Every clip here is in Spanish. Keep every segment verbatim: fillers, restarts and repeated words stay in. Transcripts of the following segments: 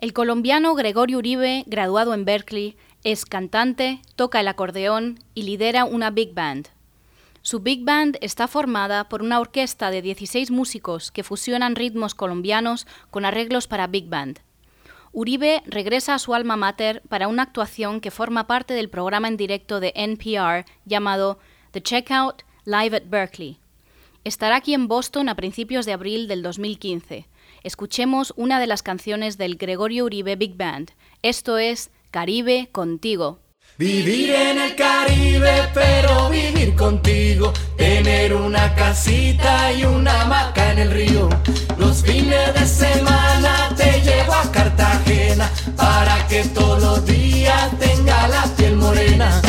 El colombiano Gregorio Uribe, graduado en Berklee, es cantante, toca el acordeón y lidera una big band. Su big band está formada por una orquesta de dieciséis músicos que fusionan ritmos colombianos con arreglos para big band. Uribe regresa a su alma mater para una actuación que forma parte del programa en directo de N P R llamado The Checkout Live at Berklee. Estará aquí en Boston a principios de abril del dos mil quince. Escuchemos una de las canciones del Gregorio Uribe Big Band. Esto es Caribe Contigo. Vivir en el Caribe, pero vivir contigo. Tener una casita y una hamaca en el río. Los fines de semana te llevo a Cartagena para que todos los días tenga la piel morena.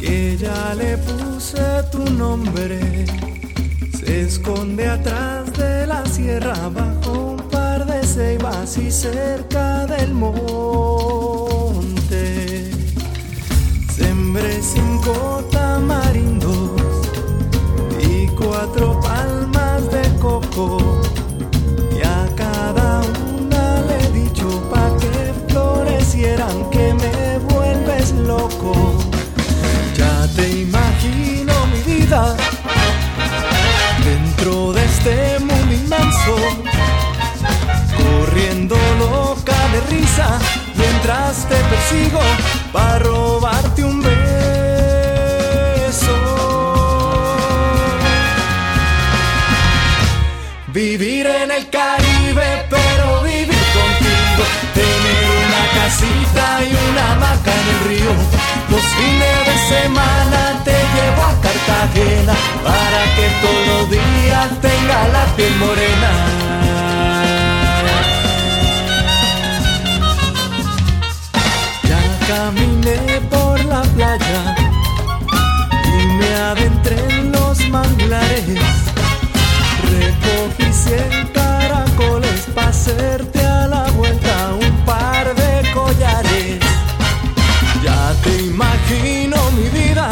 Que ya le puse tu nombre, se esconde atrás de la sierra, bajo un par de ceibas y cerca del monte. Sembré cinco tamarindos y cuatro palmas de coco, y a cada una le he dicho pa' que florecieran, que me vuelves loco. Ya te imagino mi vida dentro de este mundo inmenso, corriendo loca de risa mientras te persigo para robarte un beso. Vivir en el Caribe, pero vivir contigo. Tener una casita y una hamaca en el río. Los fines de semana te llevo a Cartagena para que todos los días tenga la piel morena. Ya caminé por la playa y me adentré en los manglares. Recogí cien caracoles para hacerte a la vuelta un par de collares. Ya te imagino mi vida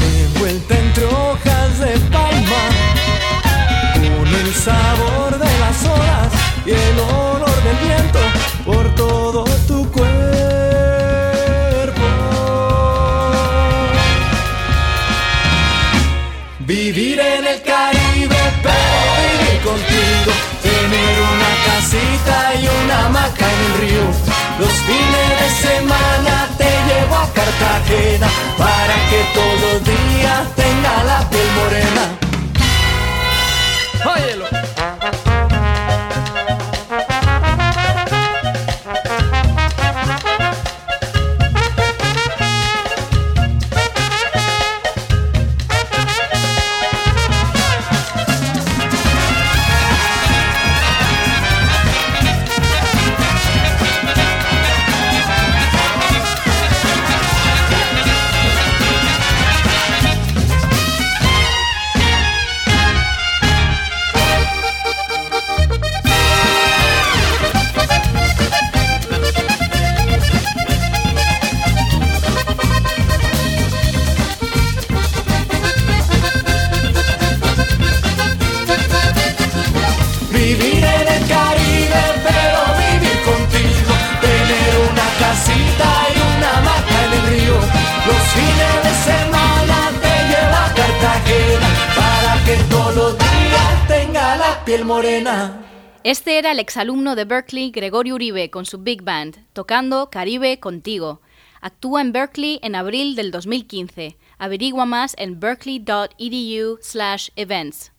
envuelta entre hojas de palma, con el sabor de las olas y el olor del viento por todo tu cuerpo. Vivir en el Caribe, pero vivir contigo. Tener una casita y una hamaca en el río. Los fines de semana te llevo a Cartagena para que todos los días tenga la piel morena. ¡Óyelo! Este era el exalumno de Berklee, Gregorio Uribe, con su Big Band, tocando Caribe Contigo. Actúa en Berklee en abril del dos mil quince. Averigua más en berklee punto e d u slash events.